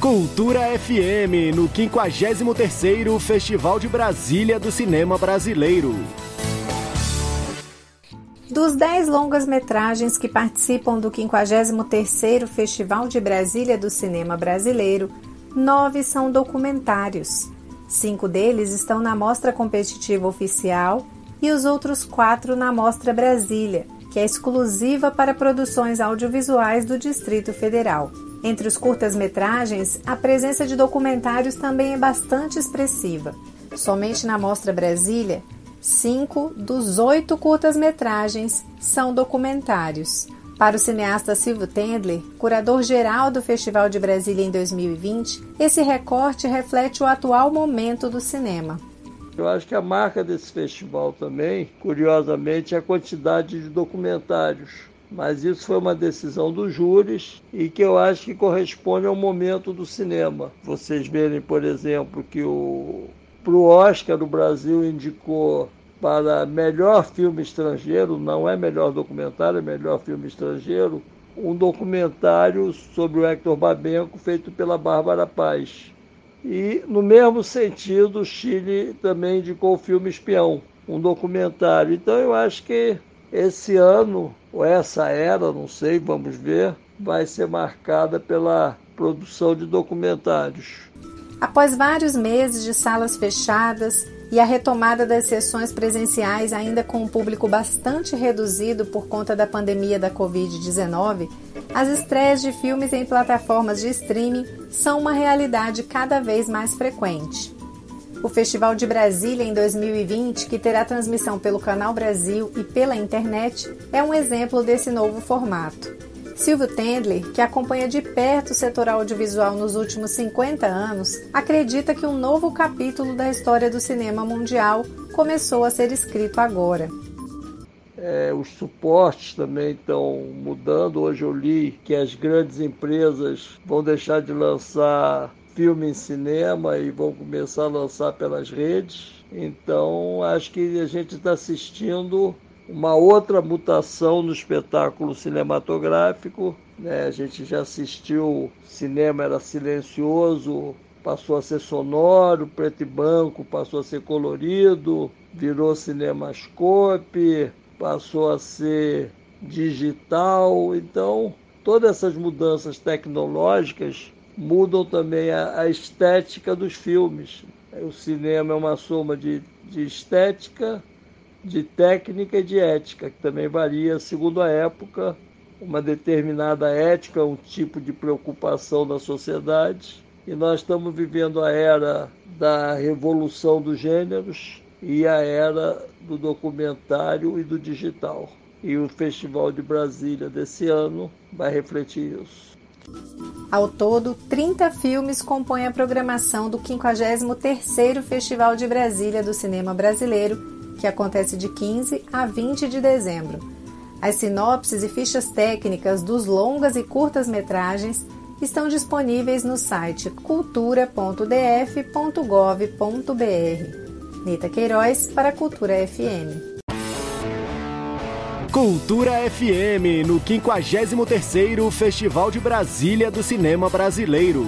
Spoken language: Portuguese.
Cultura FM, no 53º Festival de Brasília do Cinema Brasileiro. Dos 10 longas-metragens que participam do 53º Festival de Brasília do Cinema Brasileiro, 9 são documentários. 5 deles estão na Mostra Competitiva Oficial e os outros 4 na Mostra Brasília, que é exclusiva para produções audiovisuais do Distrito Federal. Entre os curtas-metragens, a presença de documentários também é bastante expressiva. Somente na Mostra Brasília, 5 dos 8 curtas-metragens são documentários. Para o cineasta Silvio Tendler, curador-geral do Festival de Brasília em 2020, esse recorte reflete o atual momento do cinema. Eu acho que a marca desse festival também, curiosamente, é a quantidade de documentários. Mas isso foi uma decisão dos júris e que eu acho que corresponde ao momento do cinema. Vocês verem, por exemplo, que pro Oscar o Brasil indicou para melhor filme estrangeiro, não é melhor documentário, é melhor filme estrangeiro, um documentário sobre o Hector Babenco feito pela Bárbara Paz. E, no mesmo sentido, o Chile também indicou o filme Espião, um documentário. Então, eu acho que esse ano, ou essa era, não sei, vamos ver, vai ser marcada pela produção de documentários. Após vários meses de salas fechadas e a retomada das sessões presenciais ainda com um público bastante reduzido por conta da pandemia da Covid-19, as estreias de filmes em plataformas de streaming são uma realidade cada vez mais frequente. O Festival de Brasília em 2020, que terá transmissão pelo Canal Brasil e pela internet, é um exemplo desse novo formato. Silvio Tendler, que acompanha de perto o setor audiovisual nos últimos 50 anos, acredita que um novo capítulo da história do cinema mundial começou a ser escrito agora. Os suportes também estão mudando. Hoje eu li que as grandes empresas vão deixar de lançar filme em cinema e vão começar a lançar pelas redes. Então, acho que a gente está assistindo uma outra mutação no espetáculo cinematográfico, né? A gente já assistiu, cinema era silencioso, passou a ser sonoro, preto e branco, passou a ser colorido, virou CinemaScope, passou a ser digital. Então, todas essas mudanças tecnológicas mudam também a estética dos filmes. O cinema é uma soma de estética, de técnica e de ética, que também varia segundo a época. Uma determinada ética é um tipo de preocupação da sociedade, e nós estamos vivendo a era da revolução dos gêneros e a era do documentário e do digital. E o Festival de Brasília desse ano vai refletir isso. Ao todo, 30 filmes compõem a programação do 53º Festival de Brasília do Cinema Brasileiro, que acontece de 15 a 20 de dezembro. As sinopses e fichas técnicas dos longas e curtas-metragens estão disponíveis no site cultura.df.gov.br. Nita Queiroz para Cultura FM. Cultura FM, no 53º Festival de Brasília do Cinema Brasileiro.